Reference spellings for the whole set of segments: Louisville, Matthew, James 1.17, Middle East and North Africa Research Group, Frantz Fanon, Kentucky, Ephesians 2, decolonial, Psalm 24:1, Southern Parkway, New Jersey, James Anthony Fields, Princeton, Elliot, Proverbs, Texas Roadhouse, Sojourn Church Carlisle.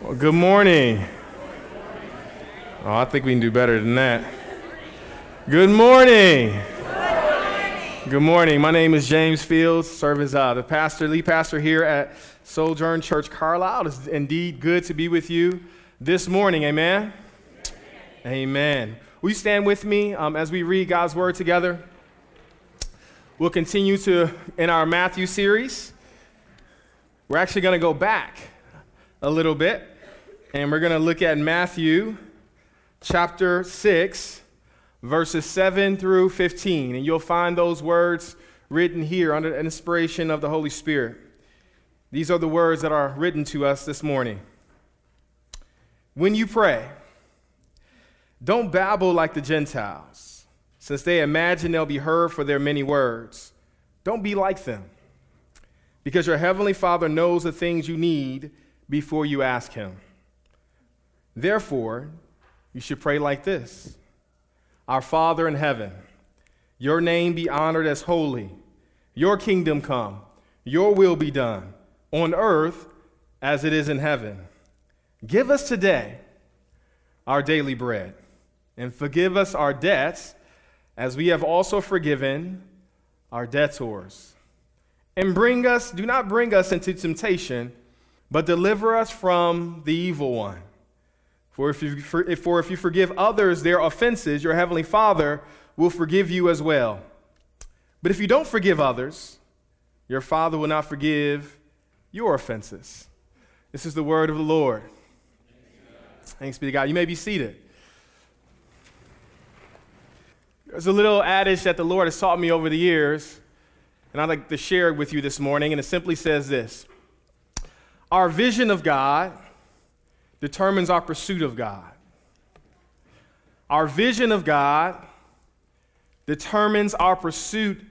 Well, good morning. Oh, I think we can do better than that. Good morning. Good morning. My name is James Fields. Serve as the lead pastor here at Sojourn Church Carlisle. It's indeed good to be with you this morning. Amen. Amen. Amen. Will you stand with me as we read God's word together? We'll continue in our Matthew series. We're actually going to go back a little bit, and we're going to look at Matthew chapter 6, verses 7 through 15, and you'll find those words written here under the inspiration of the Holy Spirit. These are the words that are written to us this morning. When you pray, don't babble like the Gentiles, since they imagine they'll be heard for their many words. Don't be like them, because your heavenly Father knows the things you need before you ask him. Therefore, you should pray like this. Our Father in heaven, your name be honored as holy. Your kingdom come, your will be done, on earth as it is in heaven. Give us today our daily bread, and forgive us our debts, as we have also forgiven our debtors. And do not bring us into temptation, but deliver us from the evil one. For if you forgive others their offenses, your heavenly Father will forgive you as well. But if you don't forgive others, your Father will not forgive your offenses. This is the word of the Lord. Thanks be to God. You may be seated. There's a little adage that the Lord has taught me over the years, and I'd like to share it with you this morning, and it simply says this. Our vision of God determines our pursuit of God. Our vision of God determines our pursuit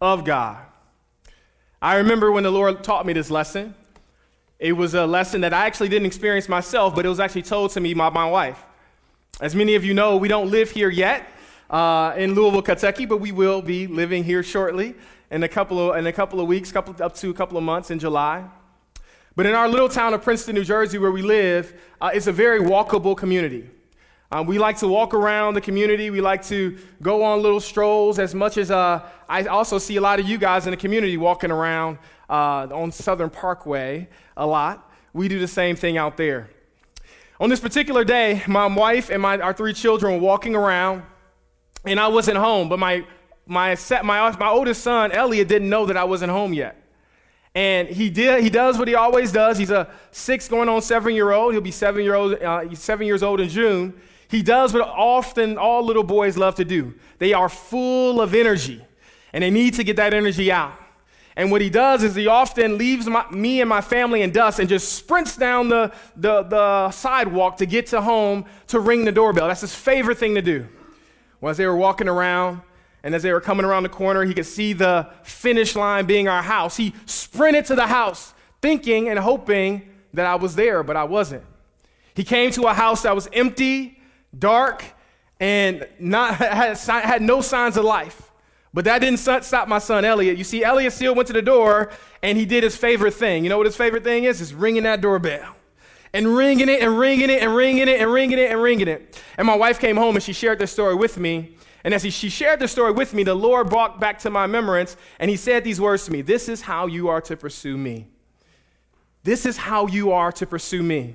of God. I remember when the Lord taught me this lesson. It was a lesson that I actually didn't experience myself, but it was actually told to me by my wife. As many of you know, we don't live here yet in Louisville, Kentucky, but we will be living here shortly in a couple of months in July. But in our little town of Princeton, New Jersey, where we live, it's a very walkable community. We like to walk around the community. We like to go on little strolls as much as I also see a lot of you guys in the community walking around on Southern Parkway a lot. We do the same thing out there. On this particular day, my wife and our three children were walking around, and I wasn't home. But my oldest son, Elliot, didn't know that I wasn't home yet. And he does what he always does. He's a 6 going on 7-year-old. He'll be 7 years old in June. He does what often all little boys love to do. They are full of energy, and they need to get that energy out. And what he does is he often leaves me and my family in dust and just sprints down the sidewalk to get to home to ring the doorbell. That's his favorite thing to do. Well, as they were walking around, and as they were coming around the corner, he could see the finish line being our house. He sprinted to the house, thinking and hoping that I was there, but I wasn't. He came to a house that was empty, dark, and had no signs of life. But that didn't stop my son, Elliot. You see, Elliot still went to the door, and he did his favorite thing. You know what his favorite thing is? It's ringing that doorbell. And ringing it, and ringing it, and ringing it, and ringing it, and ringing it. And my wife came home, and she shared this story with me. And as she shared the story with me, the Lord brought back to my remembrance, and he said these words to me. This is how you are to pursue me. This is how you are to pursue me.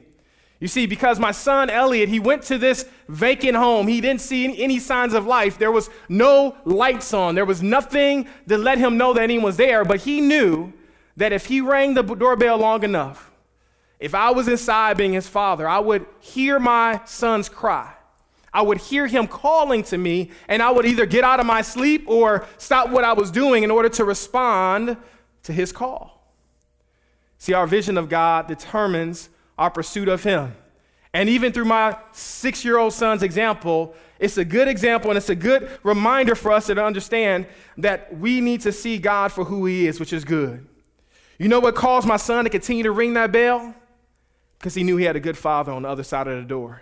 You see, because my son, Elliot, he went to this vacant home. He didn't see any signs of life. There was no lights on. There was nothing to let him know that anyone was there. But he knew that if he rang the doorbell long enough, if I was inside being his father, I would hear my son's cry. I would hear him calling to me, and I would either get out of my sleep or stop what I was doing in order to respond to his call. See, our vision of God determines our pursuit of him. And even through my 6-year-old son's example, it's a good example, and it's a good reminder for us to understand that we need to see God for who he is, which is good. You know what caused my son to continue to ring that bell? Because he knew he had a good father on the other side of the door.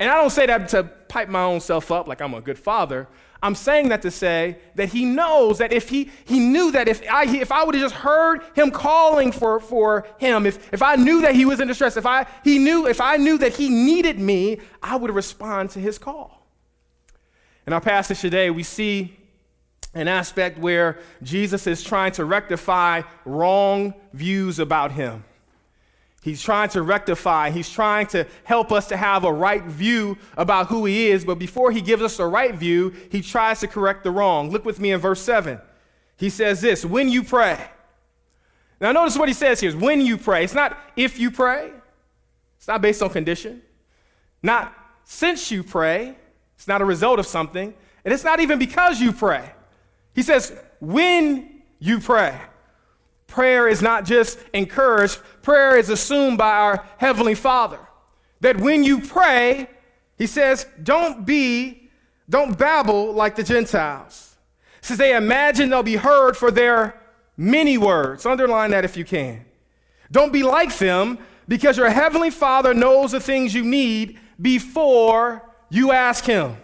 And I don't say that to pipe my own self up like I'm a good father. I'm saying that to say that he knows that if he knew that if I would have just heard him calling for him, if I knew that he was in distress, if I knew that he needed me, I would respond to his call. In our passage today, we see an aspect where Jesus is trying to rectify wrong views about him. He's trying to rectify. He's trying to help us to have a right view about who he is. But before he gives us the right view, he tries to correct the wrong. Look with me in verse 7. He says this, when you pray. Now notice what he says here is when you pray. It's not if you pray. It's not based on condition. Not since you pray. It's not a result of something. And it's not even because you pray. He says when you pray. Prayer is not just encouraged. Prayer is assumed by our Heavenly Father. That when you pray, he says, don't babble like the Gentiles. He says they imagine they'll be heard for their many words. Underline that if you can. Don't be like them, because your Heavenly Father knows the things you need before you ask him.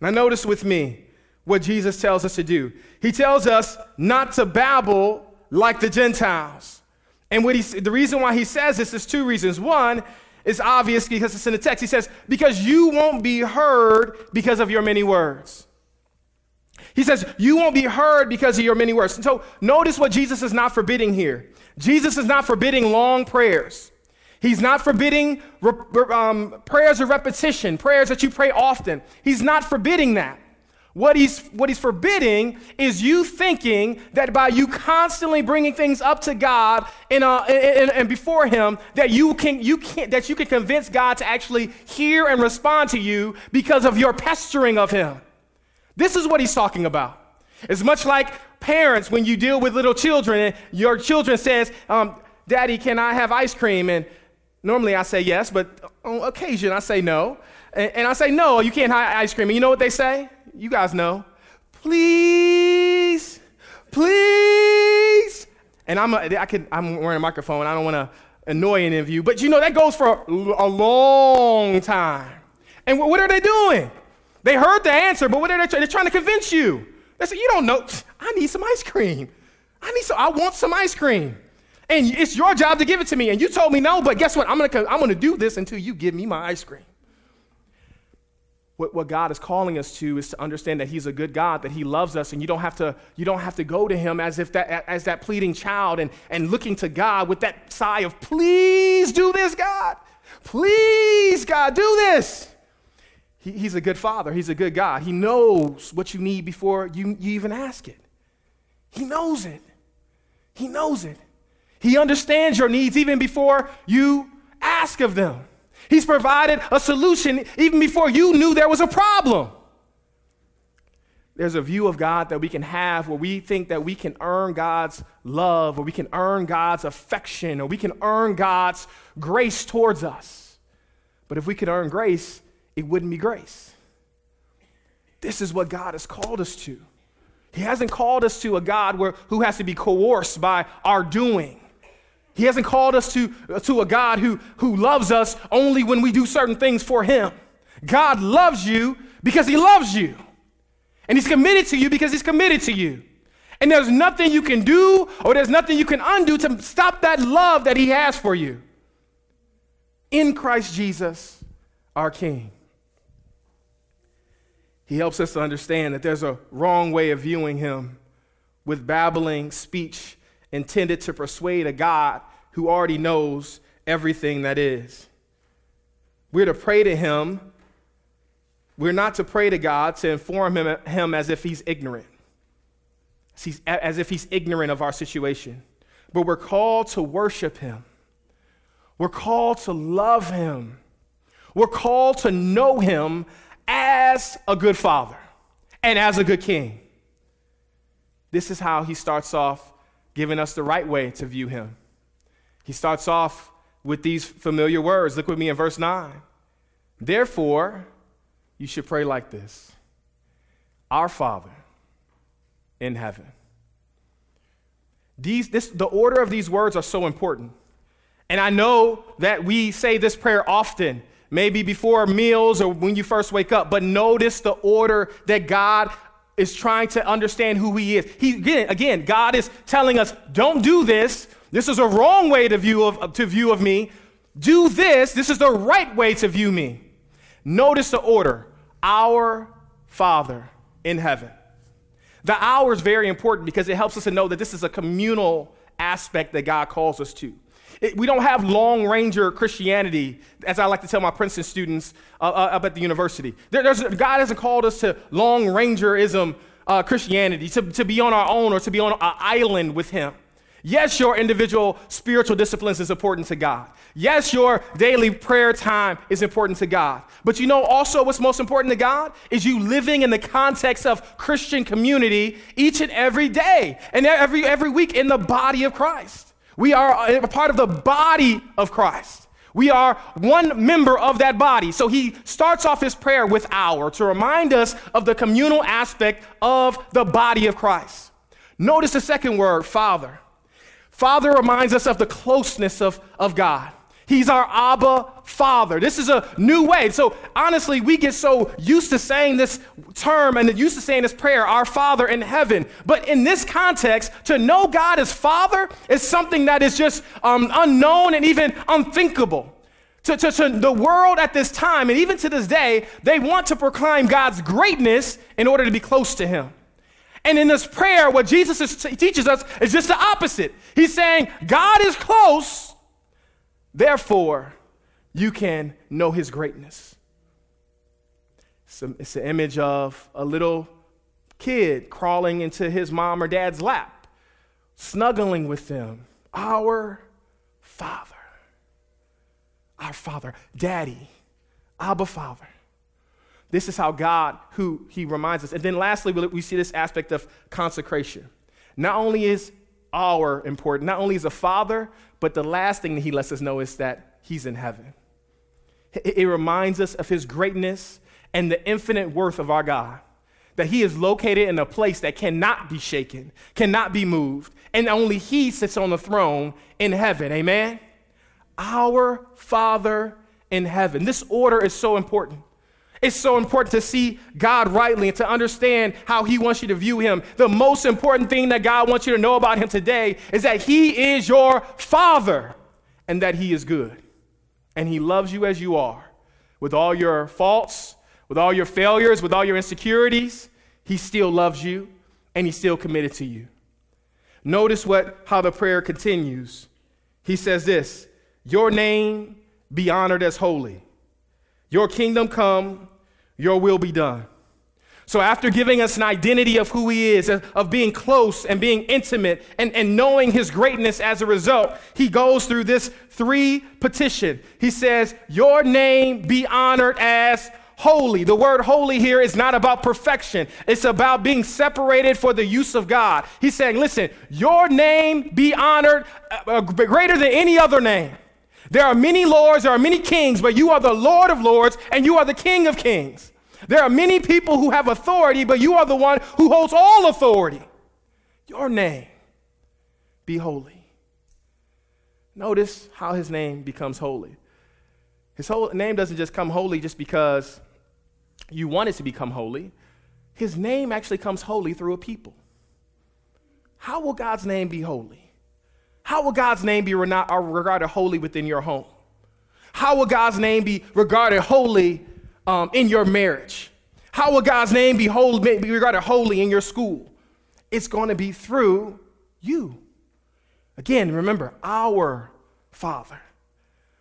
Now notice with me what Jesus tells us to do. He tells us not to babble like the Gentiles. And the reason why he says this is two reasons. One, it's obvious because it's in the text. He says, because you won't be heard because of your many words. He says, you won't be heard because of your many words. And so notice what Jesus is not forbidding here. Jesus is not forbidding long prayers. He's not forbidding prayers of repetition, prayers that you pray often. He's not forbidding that. What he's forbidding is you thinking that by you constantly bringing things up to God and before him, that you can convince God to actually hear and respond to you because of your pestering of him. This is what he's talking about. It's much like parents when you deal with little children and your children says, "Daddy, can I have ice cream?" And normally I say yes, but on occasion I say no, and I say no, you can't have ice cream. And you know what they say? You guys know, please, please. And I'm wearing a microphone. I don't want to annoy any of you. But you know, that goes for a long time. And what are they doing? They heard the answer, but what are they trying? They're trying to convince you. They say, you don't know. I need some ice cream. I want some ice cream. And it's your job to give it to me. And you told me no, but guess what? I'm going to do this until you give me my ice cream. What God is calling us to is to understand that he's a good God, that he loves us, and you don't have to go to him as that pleading child and looking to God with that sigh of, please do this, God. Please, God, do this. He's a good father. He's a good God. He knows what you need before you even ask it. He knows it. He knows it. He understands your needs even before you ask of them. He's provided a solution even before you knew there was a problem. There's a view of God that we can have where we think that we can earn God's love, or we can earn God's affection, or we can earn God's grace towards us. But if we could earn grace, it wouldn't be grace. This is what God has called us to. He hasn't called us to a God who has to be coerced by our doing. He hasn't called us to a God who loves us only when we do certain things for him. God loves you because he loves you. And he's committed to you because he's committed to you. And there's nothing you can do or there's nothing you can undo to stop that love that he has for you. In Christ Jesus, our King. He helps us to understand that there's a wrong way of viewing him with babbling speech intended to persuade a God who already knows everything that is. We're to pray to him. We're not to pray to God to inform him as if he's ignorant. As if he's ignorant of our situation. But we're called to worship him. We're called to love him. We're called to know him as a good father and as a good king. This is how he starts off giving us the right way to view him. He starts off with these familiar words. Look with me in verse 9. Therefore, you should pray like this. Our Father in heaven. The order of these words are so important. And I know that we say this prayer often, maybe before meals or when you first wake up, but notice the order that God is trying to understand who he is. Again, God is telling us, don't do this. This is a wrong way to view of me. Do this. This is the right way to view me. Notice the order. Our Father in heaven. The hour is very important because it helps us to know that this is a communal aspect that God calls us to. We don't have long ranger Christianity, as I like to tell my Princeton students up at the university. God hasn't called us to long rangerism Christianity, to be on our own or to be on an island with him. Yes, your individual spiritual disciplines is important to God. Yes, your daily prayer time is important to God. But you know also what's most important to God is you living in the context of Christian community each and every day and every week in the body of Christ. We are a part of the body of Christ. We are one member of that body. So he starts off his prayer with our to remind us of the communal aspect of the body of Christ. Notice the second word, Father. Father reminds us of the closeness of God. He's our Abba Father. This is a new way. So honestly, we get so used to saying this term and used to saying this prayer, our Father in heaven. But in this context, to know God as Father is something that is just unknown and even unthinkable. To the world at this time, and even to this day, they want to proclaim God's greatness in order to be close to him. And in this prayer, what Jesus teaches us is just the opposite. He's saying, God is close, therefore, you can know his greatness. It's an image of a little kid crawling into his mom or dad's lap, snuggling with them. Our Father. Our Father. Daddy. Abba Father. This is how God, who he reminds us. And then lastly, we see this aspect of consecration. Not only is our important, not only is a father, but the last thing that he lets us know is that he's in heaven. It reminds us of his greatness and the infinite worth of our God, that he is located in a place that cannot be shaken, cannot be moved, and only he sits on the throne in heaven. Amen? Our Father in heaven. This order is so important. It's so important to see God rightly and to understand how he wants you to view him. The most important thing that God wants you to know about him today is that he is your Father and that he is good. And he loves you as you are. With all your faults, with all your failures, with all your insecurities, he still loves you and he's still committed to you. Notice how the prayer continues. He says this, your name be honored as holy. Your kingdom come, your will be done. So after giving us an identity of who he is, of being close and being intimate and knowing his greatness as a result, he goes through this three petition. He says, your name be honored as holy. The word holy here is not about perfection. It's about being separated for the use of God. He's saying, listen, your name be honored greater than any other name. There are many lords, there are many kings, but you are the Lord of lords and you are the King of kings. There are many people who have authority, but you are the one who holds all authority. Your name be holy. Notice how his name becomes holy. His whole name doesn't just come holy just because you want it to become holy. His name actually comes holy through a people. How will God's name be holy? How will God's name be regarded holy within your home? How will God's name be regarded holy in your marriage? How will God's name be regarded holy in your school? It's going to be through you. Again, remember, our Father.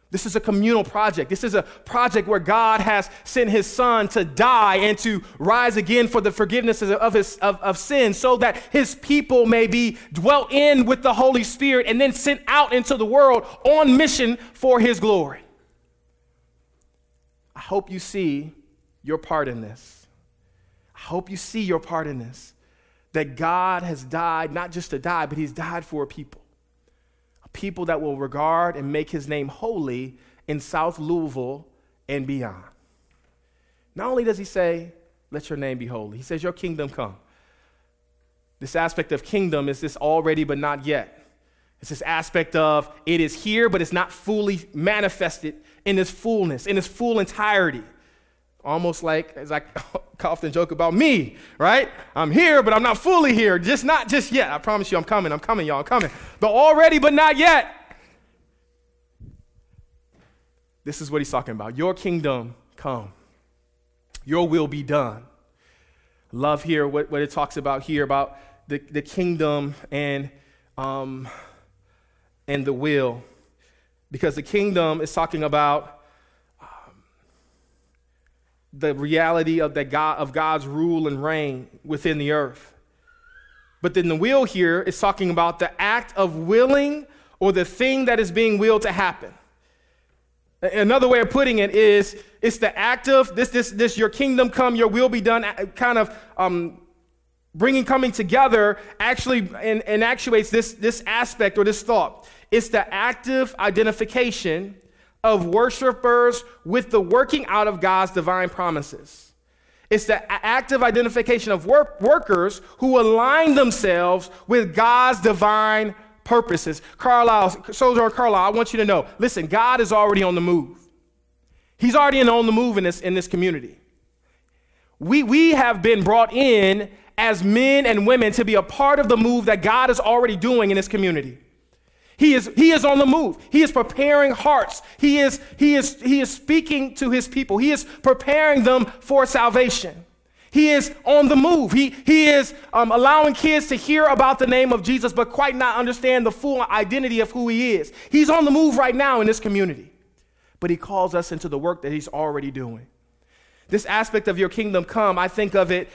This is a communal project. This is a project where God has sent his son to die and to rise again for the forgiveness of sin so that his people may be dwelt in with the Holy Spirit and then sent out into the world on mission for his glory. I hope you see your part in this. I hope you see your part in this, that God has died, not just to die, but he's died for a people. People that will regard and make his name holy in South Louisville and beyond. Not only does he say, let your name be holy, he says, your kingdom come. This aspect of kingdom is this already but not yet. It's this aspect of it is here, but it's not fully manifested in its fullness, in its full entirety. Almost like, as I often joke about me, right? I'm here, but I'm not fully here. Just not just yet. I promise you, I'm coming, y'all, I'm coming. The already, but not yet. This is what he's talking about. Your kingdom come. Your will be done. Love here, what it talks about here, about the kingdom and the will. Because the kingdom is talking about the reality of God's rule and reign within the earth. But then the will here is talking about the act of willing, or the thing that is being willed to happen. Another way of putting it is, it's the act of this your kingdom come, your will be done, kind of coming together actually and actuates this aspect or this thought. It's the active identification of worshipers with the working out of God's divine promises. It's the active identification of workers who align themselves with God's divine purposes. Sojourn Carlisle, I want you to know, listen, God is already on the move. He's already on the move in this community. We have been brought in as men and women to be a part of the move that God is already doing in this community. He is on the move. He is preparing hearts. He is speaking to his people. He is preparing them for salvation. He is on the move. He is allowing kids to hear about the name of Jesus, but quite not understand the full identity of who he is. He's on the move right now in this community, but he calls us into the work that he's already doing. This aspect of your kingdom come, I think of it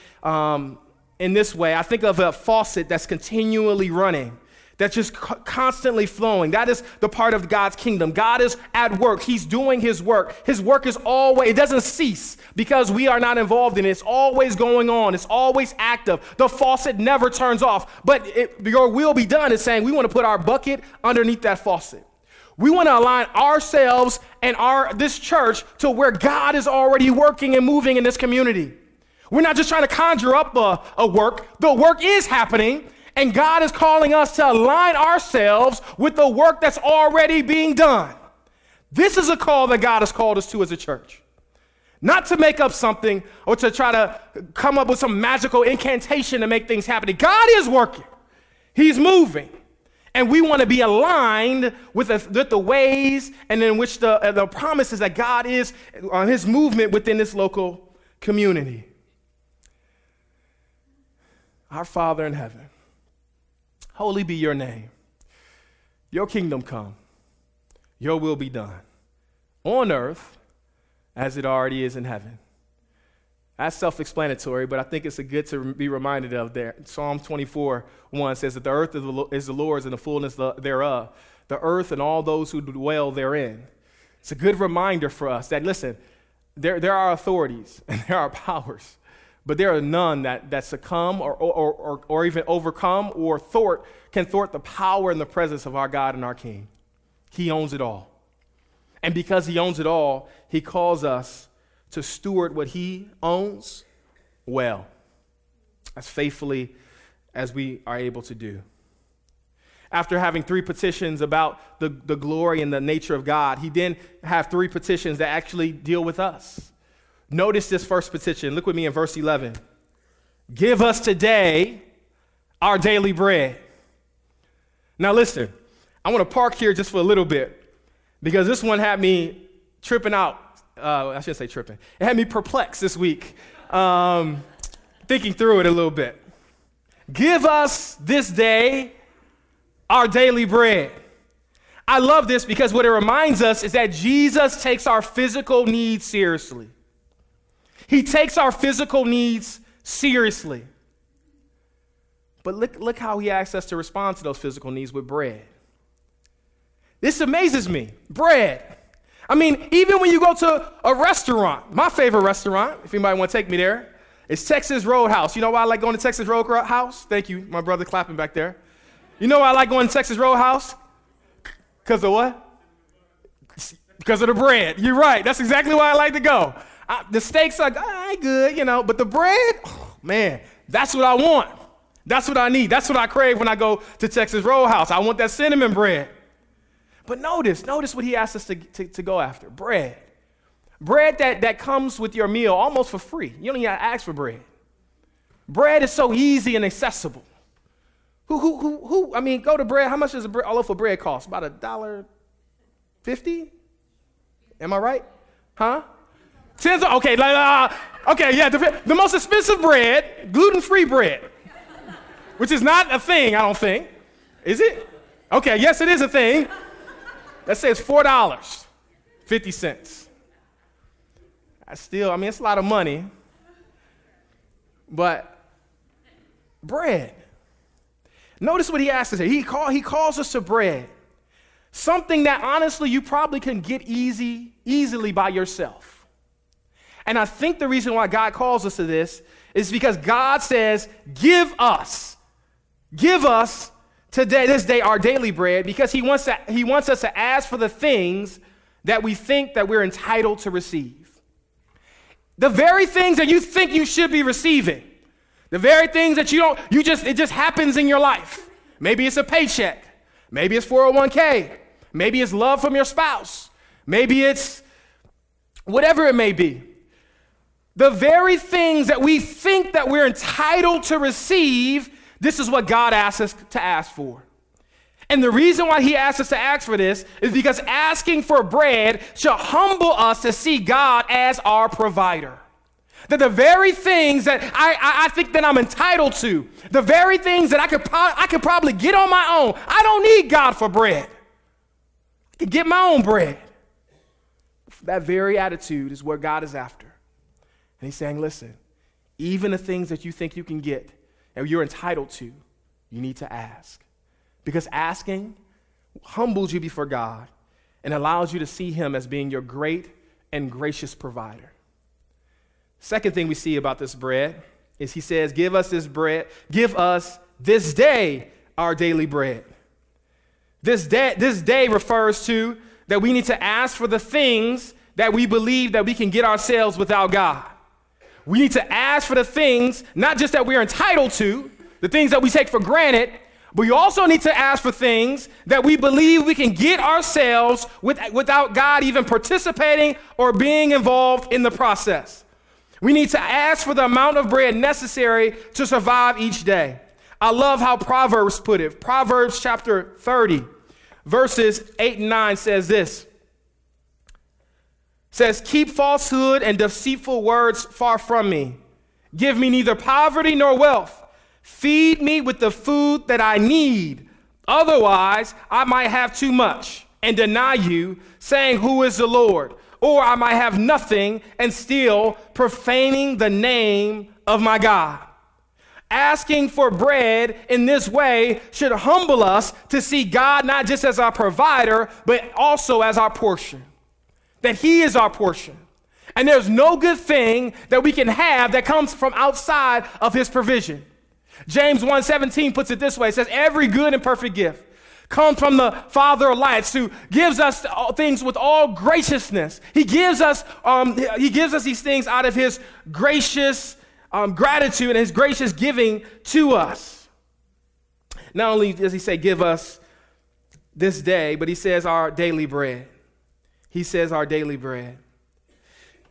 in this way. I think of a faucet that's continually running, that's just constantly flowing. That is the part of God's kingdom. God is at work. He's doing his work. His work is always, it doesn't cease because we are not involved in it. It's always going on. It's always active. The faucet never turns off. But your will be done is saying we want to put our bucket underneath that faucet. We want to align ourselves and this church to where God is already working and moving in this community. We're not just trying to conjure up a work. The work is happening. And God is calling us to align ourselves with the work that's already being done. This is a call that God has called us to as a church. Not to make up something or to try to come up with some magical incantation to make things happen. God is working. He's moving. And we want to be aligned with the ways and in which the promises that God is on his movement within this local community. Our Father in heaven, holy be your name. Your kingdom come. Your will be done on earth as it already is in heaven. That's self-explanatory, but I think it's good to be reminded of there. Psalm 24:1 says that the earth is the Lord's and the fullness thereof, the earth and all those who dwell therein. It's a good reminder for us that, listen, there are authorities and there are powers, but there are none that succumb or even overcome or can thwart the power and the presence of our God and our King. He owns it all. And because he owns it all, he calls us to steward what he owns well, as faithfully as we are able to do. After having three petitions about the glory and the nature of God, he then have three petitions that actually deal with us. Notice this first petition. Look with me in verse 11. Give us today our daily bread. Now listen, I want to park here just for a little bit because this one had me tripping out. I shouldn't say tripping. It had me perplexed this week, thinking through it a little bit. Give us this day our daily bread. I love this because what it reminds us is that Jesus takes our physical needs seriously. He takes our physical needs seriously. But look how he asks us to respond to those physical needs with bread. This amazes me. Bread. I mean, even when you go to a restaurant, my favorite restaurant, if anybody want to take me there, is Texas Roadhouse. You know why I like going to Texas Roadhouse? Thank you, my brother clapping back there. You know why I like going to Texas Roadhouse? Because of what? Because of the bread. You're right. That's exactly why I like to go. The steaks are good, you know, but the bread, oh, man, that's what I want. That's what I need. That's what I crave when I go to Texas Roadhouse. I want that cinnamon bread. But notice what he asks us to go after. Bread. Bread that comes with your meal almost for free. You don't even have to ask for bread. Bread is so easy and accessible. Who? I mean, go to bread. How much does a loaf of bread cost? About $1.50? Am I right? Huh? Tens of, okay, yeah. The most expensive bread, gluten-free bread, which is not a thing, I don't think. Is it? Okay, yes, it is a thing. Let's say it's $4.50. I mean, it's a lot of money, but bread. Notice what he asks us here. He calls us to bread, something that honestly you probably can get easily by yourself. And I think the reason why God calls us to this is because God says, give us today, this day, our daily bread, because he wants us to ask for the things that we think that we're entitled to receive. The very things that you think you should be receiving. The very things that it just happens in your life. Maybe it's a paycheck. Maybe it's 401k. Maybe it's love from your spouse. Maybe it's whatever it may be. The very things that we think that we're entitled to receive, this is what God asks us to ask for. And the reason why he asks us to ask for this is because asking for bread shall humble us to see God as our provider. That the very things that I think that I'm entitled to, the very things that I could probably get on my own, I don't need God for bread. I can get my own bread. That very attitude is what God is after. And he's saying, listen, even the things that you think you can get and you're entitled to, you need to ask. Because asking humbles you before God and allows you to see him as being your great and gracious provider. Second thing we see about this bread is he says, give us this bread, give us this day our daily bread. This day refers to that we need to ask for the things that we believe that we can get ourselves without God. We need to ask for the things, not just that we're entitled to, the things that we take for granted, but we also need to ask for things that we believe we can get ourselves without God even participating or being involved in the process. We need to ask for the amount of bread necessary to survive each day. I love how Proverbs put it. Proverbs chapter 30, verses 8 and 9 says this. Says, keep falsehood and deceitful words far from me. Give me neither poverty nor wealth. Feed me with the food that I need. Otherwise, I might have too much and deny you, saying, who is the Lord? Or I might have nothing and still profaning the name of my God. Asking for bread in this way should humble us to see God not just as our provider, but also as our portion. That he is our portion. And there's no good thing that we can have that comes from outside of his provision. James 1.17 puts it this way. It says, every good and perfect gift comes from the Father of lights, who gives us things with all graciousness. He gives us these things out of his gracious gratitude and his gracious giving to us. Not only does he say, give us this day, but he says our daily bread. He says our daily bread.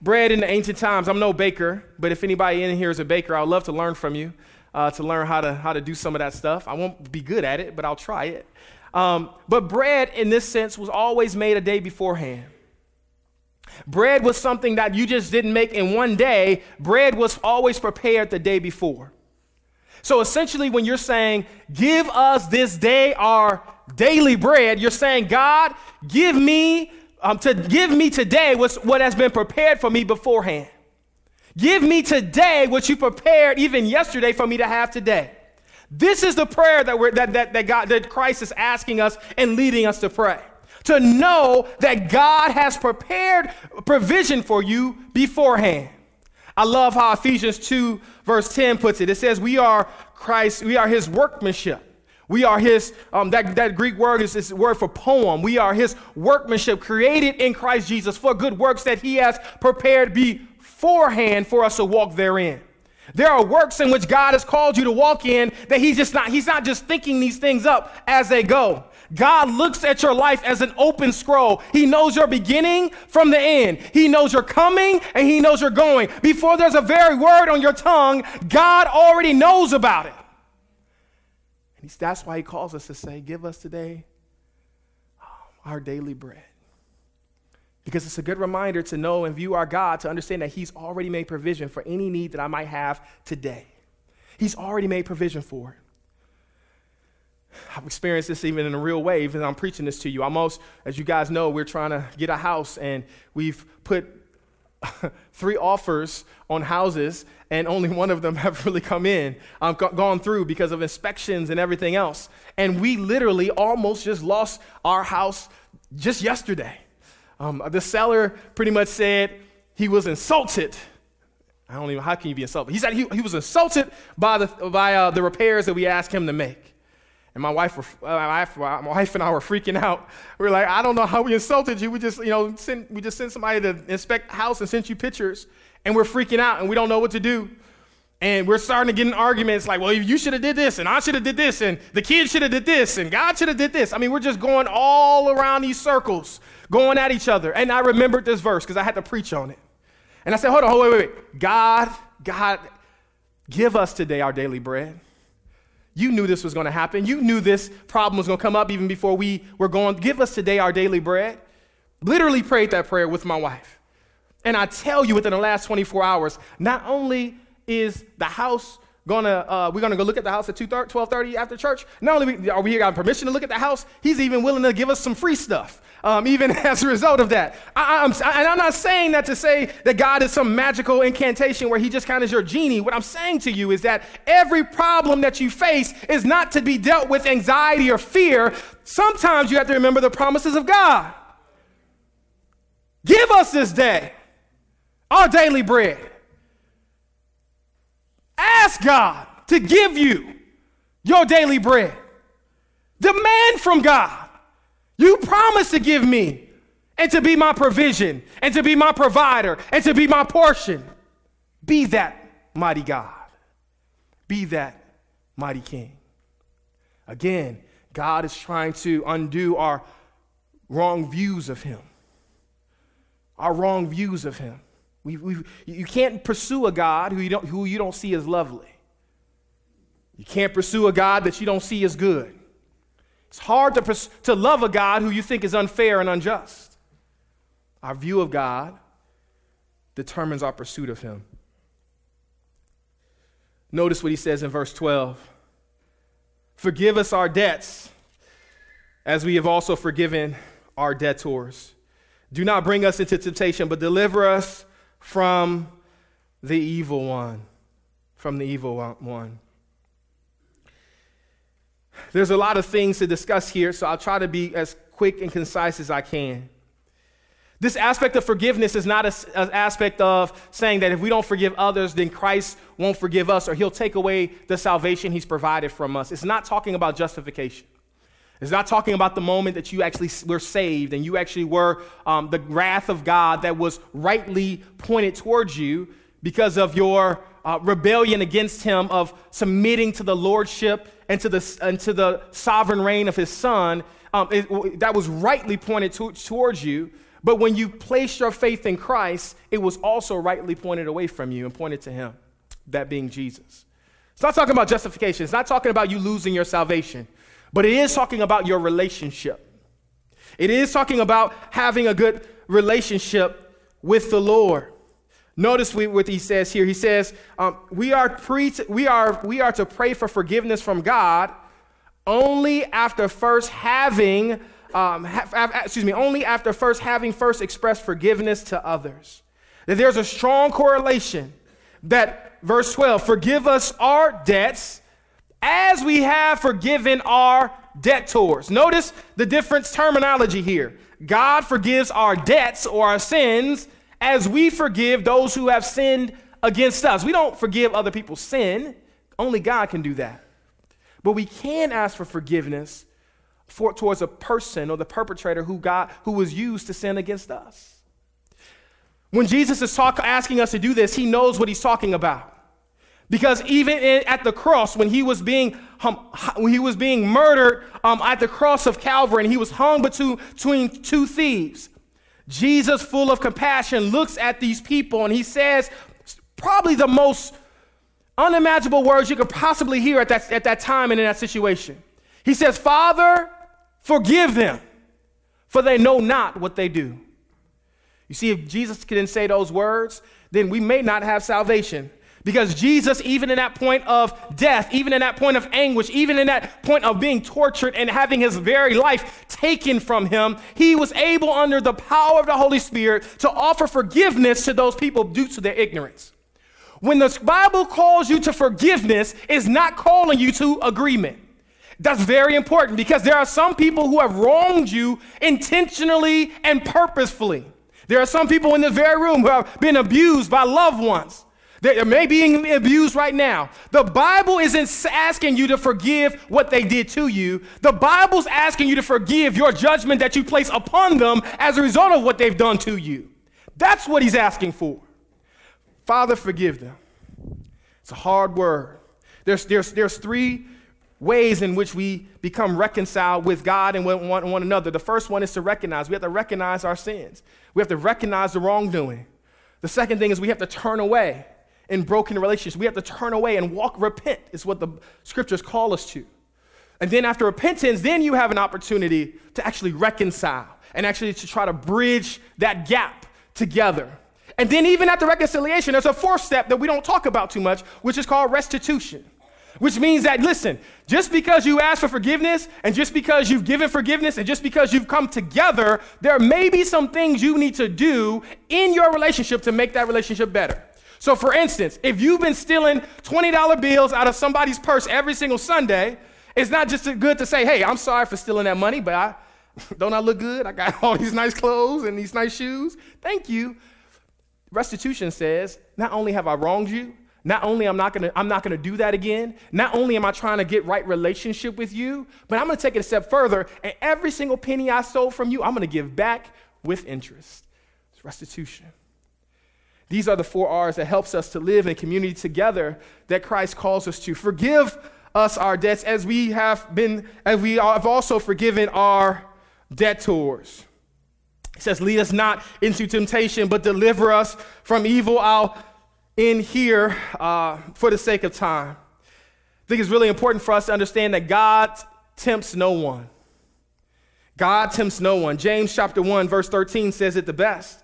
Bread in the ancient times, I'm no baker, but if anybody in here is a baker, I would love to learn from you, to learn how to do some of that stuff. I won't be good at it, but I'll try it. But bread in this sense was always made a day beforehand. Bread was something that you just didn't make in one day. Bread was always prepared the day before. So essentially when you're saying, give us this day our daily bread, you're saying, God, give me today what has been prepared for me beforehand. Give me today what you prepared even yesterday for me to have today. This is the prayer that Christ is asking us and leading us to pray. To know that God has prepared provision for you beforehand. I love how Ephesians 2 verse 10 puts it. It says, we are his workmanship. We are his, that Greek word is this word for poem. We are his workmanship created in Christ Jesus for good works that he has prepared beforehand for us to walk therein. There are works in which God has called you to walk in that he's not just thinking these things up as they go. God looks at your life as an open scroll. He knows your beginning from the end. He knows your coming and he knows your going. Before there's a very word on your tongue, God already knows about it. And that's why he calls us to say, give us today our daily bread. Because it's a good reminder to know and view our God, to understand that he's already made provision for any need that I might have today. He's already made provision for it. I've experienced this even in a real way, even I'm preaching this to you. Almost, as you guys know, we're trying to get a house, and we've put 3 offers on houses, and only one of them have really come in. I've gone through because of inspections and everything else. And we literally almost just lost our house just yesterday. The seller pretty much said he was insulted. I don't even, how can you be insulted? He said he was insulted by the repairs that we asked him to make. And my wife and I were freaking out. We were like, I don't know how we insulted you. We just sent somebody to inspect the house and sent you pictures. And we're freaking out and we don't know what to do. And we're starting to get in arguments like, well, you should have did this, and I should have did this, and the kids should have did this, and God should have did this. I mean, we're just going all around these circles, going at each other. And I remembered this verse because I had to preach on it. And I said, hold on, wait. God, give us today our daily bread. You knew this was going to happen. You knew this problem was going to come up even before we were going. Give us today our daily bread. Literally prayed that prayer with my wife. And I tell you, within the last 24 hours, not only is the house we're gonna go look at the house at 12:30 after church. Not only are we got permission to look at the house, he's even willing to give us some free stuff, even as a result of that. I'm not saying that to say that God is some magical incantation where he just kind of is your genie. What I'm saying to you is that every problem that you face is not to be dealt with anxiety or fear. Sometimes you have to remember the promises of God. Give us this day our daily bread. Ask God to give you your daily bread. Demand from God. You promise to give me and to be my provision and to be my provider and to be my portion. Be that mighty God. Be that mighty King. Again, God is trying to undo our wrong views of him. Our wrong views of him. You can't pursue a God who you don't see as lovely. You can't pursue a God that you don't see as good. It's hard to love a God who you think is unfair and unjust. Our view of God determines our pursuit of him. Notice what he says in verse 12. Forgive us our debts, as we have also forgiven our debtors. Do not bring us into temptation, but deliver us from the evil one. There's a lot of things to discuss here, so I'll try to be as quick and concise as I can. This aspect of forgiveness is not an aspect of saying that if we don't forgive others, then Christ won't forgive us or he'll take away the salvation he's provided from us. It's not talking about justification. It's not talking about the moment that you actually were saved and you actually were the wrath of God that was rightly pointed towards you because of your rebellion against him, of submitting to the lordship and to the sovereign reign of his son. That was rightly pointed towards you. But when you placed your faith in Christ, it was also rightly pointed away from you and pointed to him, that being Jesus. It's not talking about justification. It's not talking about you losing your salvation. But it is talking about your relationship. It is talking about having a good relationship with the Lord. Notice what he says here. He says, we are to pray for forgiveness from God only after first having expressed forgiveness to others. That there's a strong correlation. That verse 12, forgive us our debts, as we have forgiven our debtors. Notice the different terminology here. God forgives our debts or our sins as we forgive those who have sinned against us. We don't forgive other people's sin. Only God can do that. But we can ask for forgiveness towards a person or the perpetrator who was used to sin against us. When Jesus is asking us to do this, he knows what he's talking about. Because even at the cross, when he was being murdered at the cross of Calvary, and he was hung between two thieves, Jesus, full of compassion, looks at these people and he says probably the most unimaginable words you could possibly hear at that time and in that situation. He says, "Father, forgive them, for they know not what they do." You see, if Jesus didn't say those words, then we may not have salvation. Because Jesus, even in that point of death, even in that point of anguish, even in that point of being tortured and having his very life taken from him, he was able, under the power of the Holy Spirit, to offer forgiveness to those people due to their ignorance. When the Bible calls you to forgiveness, it's not calling you to agreement. That's very important, because there are some people who have wronged you intentionally and purposefully. There are some people in this very room who have been abused by loved ones. They may be being abused right now. The Bible isn't asking you to forgive what they did to you. The Bible's asking you to forgive your judgment that you place upon them as a result of what they've done to you. That's what he's asking for. Father, forgive them. It's a hard word. There's three ways in which we become reconciled with God and with one another. The first one is to recognize. We have to recognize our sins. We have to recognize the wrongdoing. The second thing is we have to turn away. In broken relationships, we have to turn away and walk, repent is what the scriptures call us to. And then after repentance, then you have an opportunity to actually reconcile and actually to try to bridge that gap together. And then even after reconciliation, there's a fourth step that we don't talk about too much, which is called restitution, which means that, listen, just because you ask for forgiveness and just because you've given forgiveness and just because you've come together, there may be some things you need to do in your relationship to make that relationship better. So for instance, if you've been stealing $20 bills out of somebody's purse every single Sunday, it's not just good to say, hey, I'm sorry for stealing that money, but I look good? I got all these nice clothes and these nice shoes. Thank you. Restitution says, not only have I wronged you, not only I'm not gonna do that again, not only am I trying to get right relationship with you, but I'm gonna take it a step further, and every single penny I stole from you, I'm gonna give back with interest. It's restitution. These are the four R's that helps us to live in a community together that Christ calls us to. Forgive us our debts as we have also forgiven our debtors. It says, lead us not into temptation, but deliver us from evil. I'll end here for the sake of time. I think it's really important for us to understand that God tempts no one. God tempts no one. James chapter 1, verse 13 says it the best.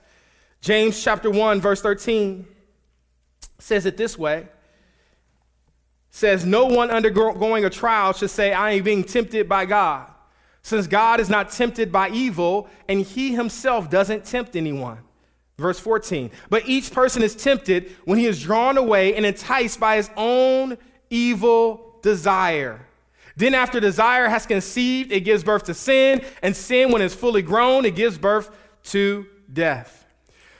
James chapter 1, verse 13 says it this way. Says, no one undergoing a trial should say, I am being tempted by God, since God is not tempted by evil, and he himself doesn't tempt anyone. Verse 14, but each person is tempted when he is drawn away and enticed by his own evil desire. Then after desire has conceived, it gives birth to sin, and sin, when it's fully grown, it gives birth to death.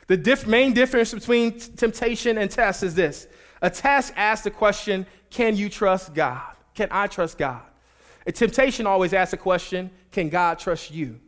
The main difference between temptation and test is this. A test asks the question, can you trust God? Can I trust God? A temptation always asks the question, can God trust you?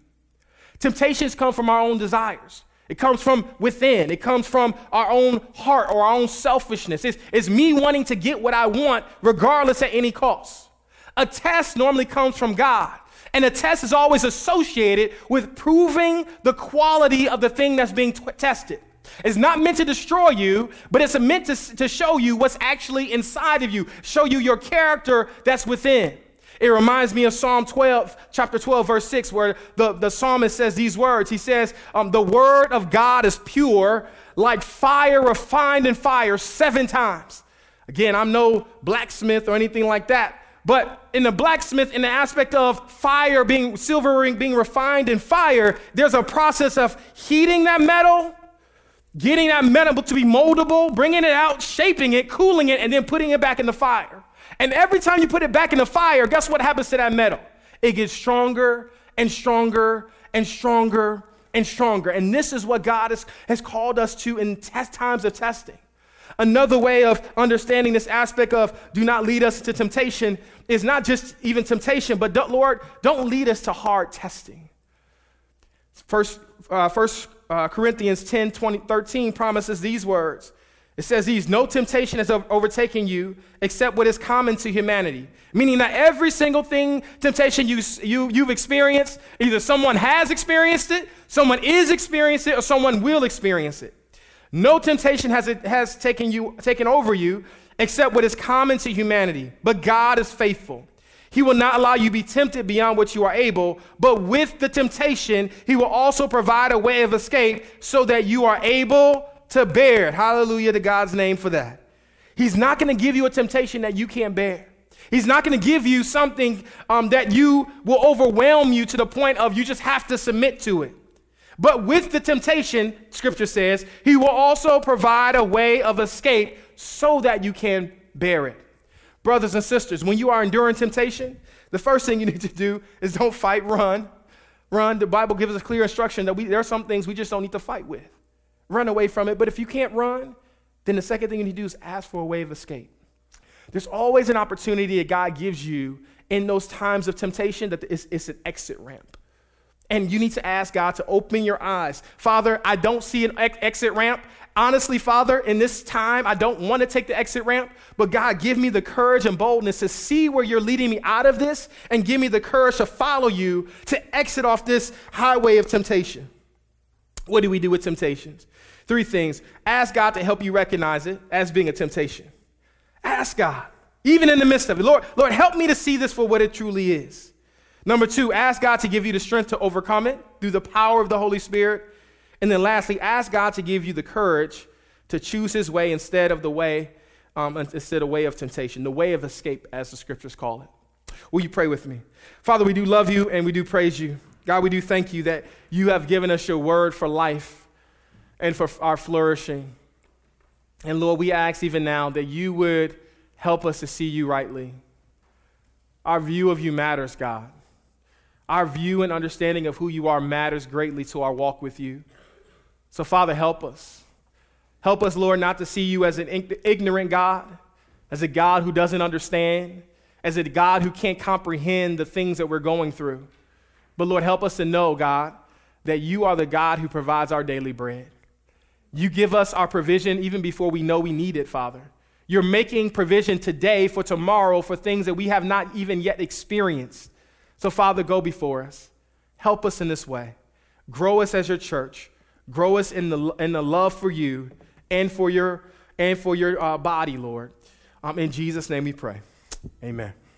Temptations come from our own desires. It comes from within. It comes from our own heart or our own selfishness. It's me wanting to get what I want regardless at any cost. A test normally comes from God. And a test is always associated with proving the quality of the thing that's being tested. It's not meant to destroy you, but it's meant to show you what's actually inside of you, show you your character that's within. It reminds me of Psalm 12, chapter 12, verse 6, where the psalmist says these words. He says, the word of God is pure, like fire refined in fire 7 times. Again, I'm no blacksmith or anything like that. But in the blacksmith, in the aspect of fire being, silver being refined in fire, there's a process of heating that metal, getting that metal to be moldable, bringing it out, shaping it, cooling it, and then putting it back in the fire. And every time you put it back in the fire, guess what happens to that metal? It gets stronger and stronger and stronger and stronger. And this is what God has called us to in times of testing. Another way of understanding this aspect of do not lead us to temptation is not just even temptation, but Lord, don't lead us to hard testing. First Corinthians 10:13 promises these words. It says these, no temptation is overtaking you except what is common to humanity. Meaning that every single thing, temptation you've experienced, either someone has experienced it, someone is experiencing it, or someone will experience it. No temptation has taken over you except what is common to humanity. But God is faithful. He will not allow you to be tempted beyond what you are able, but with the temptation, he will also provide a way of escape so that you are able to bear it. Hallelujah to God's name for that. He's not going to give you a temptation that you can't bear. He's not going to give you something that you will overwhelm you to the point of you just have to submit to it. But with the temptation, Scripture says, he will also provide a way of escape so that you can bear it. Brothers and sisters, when you are enduring temptation, the first thing you need to do is don't fight, run. The Bible gives us clear instruction that there are some things we just don't need to fight with. Run away from it. But if you can't run, then the second thing you need to do is ask for a way of escape. There's always an opportunity that God gives you in those times of temptation that it's an exit ramp. And you need to ask God to open your eyes. Father, I don't see an exit ramp. Honestly, Father, in this time, I don't want to take the exit ramp, but God, give me the courage and boldness to see where you're leading me out of this and give me the courage to follow you to exit off this highway of temptation. What do we do with temptations? Three things. Ask God to help you recognize it as being a temptation. Ask God, even in the midst of it. Lord, help me to see this for what it truly is. Number two, ask God to give you the strength to overcome it through the power of the Holy Spirit. And then lastly, ask God to give you the courage to choose his way instead of way of temptation, the way of escape, as the Scriptures call it. Will you pray with me? Father, we do love you and we do praise you. God, we do thank you that you have given us your word for life and for our flourishing. And Lord, we ask even now that you would help us to see you rightly. Our view of you matters, God. Our view and understanding of who you are matters greatly to our walk with you. So, Father, help us. Help us, Lord, not to see you as an ignorant God, as a God who doesn't understand, as a God who can't comprehend the things that we're going through. But, Lord, help us to know, God, that you are the God who provides our daily bread. You give us our provision even before we know we need it, Father. You're making provision today for tomorrow for things that we have not even yet experienced. So, Father, go before us. Help us in this way. Grow us as your church. Grow us in the love for you and for your body, Lord. In Jesus' name we pray. Amen.